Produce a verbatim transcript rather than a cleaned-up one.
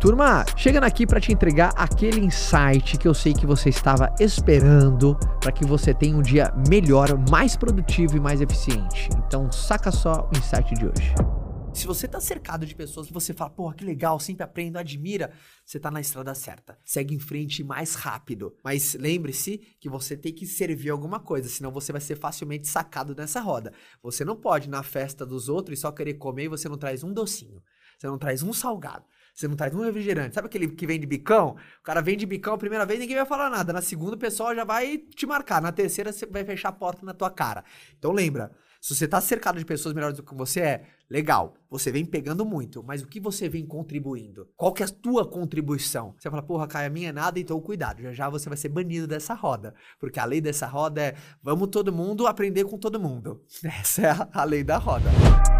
Turma, chegando aqui para te entregar aquele insight que eu sei que você estava esperando para que você tenha um dia melhor, mais produtivo e mais eficiente. Então, saca só o insight de hoje. Se você está cercado de pessoas que você fala, porra, que legal, sempre aprendo, admira, você está na estrada certa. Segue em frente mais rápido. Mas lembre-se que você tem que servir alguma coisa, senão você vai ser facilmente sacado nessa roda. Você não pode ir na festa dos outros e só querer comer e você não traz um docinho, você não traz um salgado, você não traz um refrigerante. Sabe aquele que vende bicão? O cara vende bicão a primeira vez, ninguém vai falar nada. Na segunda, o pessoal já vai te marcar. Na terceira, você vai fechar a porta na tua cara. Então lembra, se você está cercado de pessoas melhores do que você é, legal, você vem pegando muito, mas o que você vem contribuindo? Qual que é a tua contribuição? Você fala, porra, Caio, a minha é nada, então cuidado, já já você vai ser banido dessa roda, porque a lei dessa roda é, vamos todo mundo aprender com todo mundo. Essa é a, a lei da roda.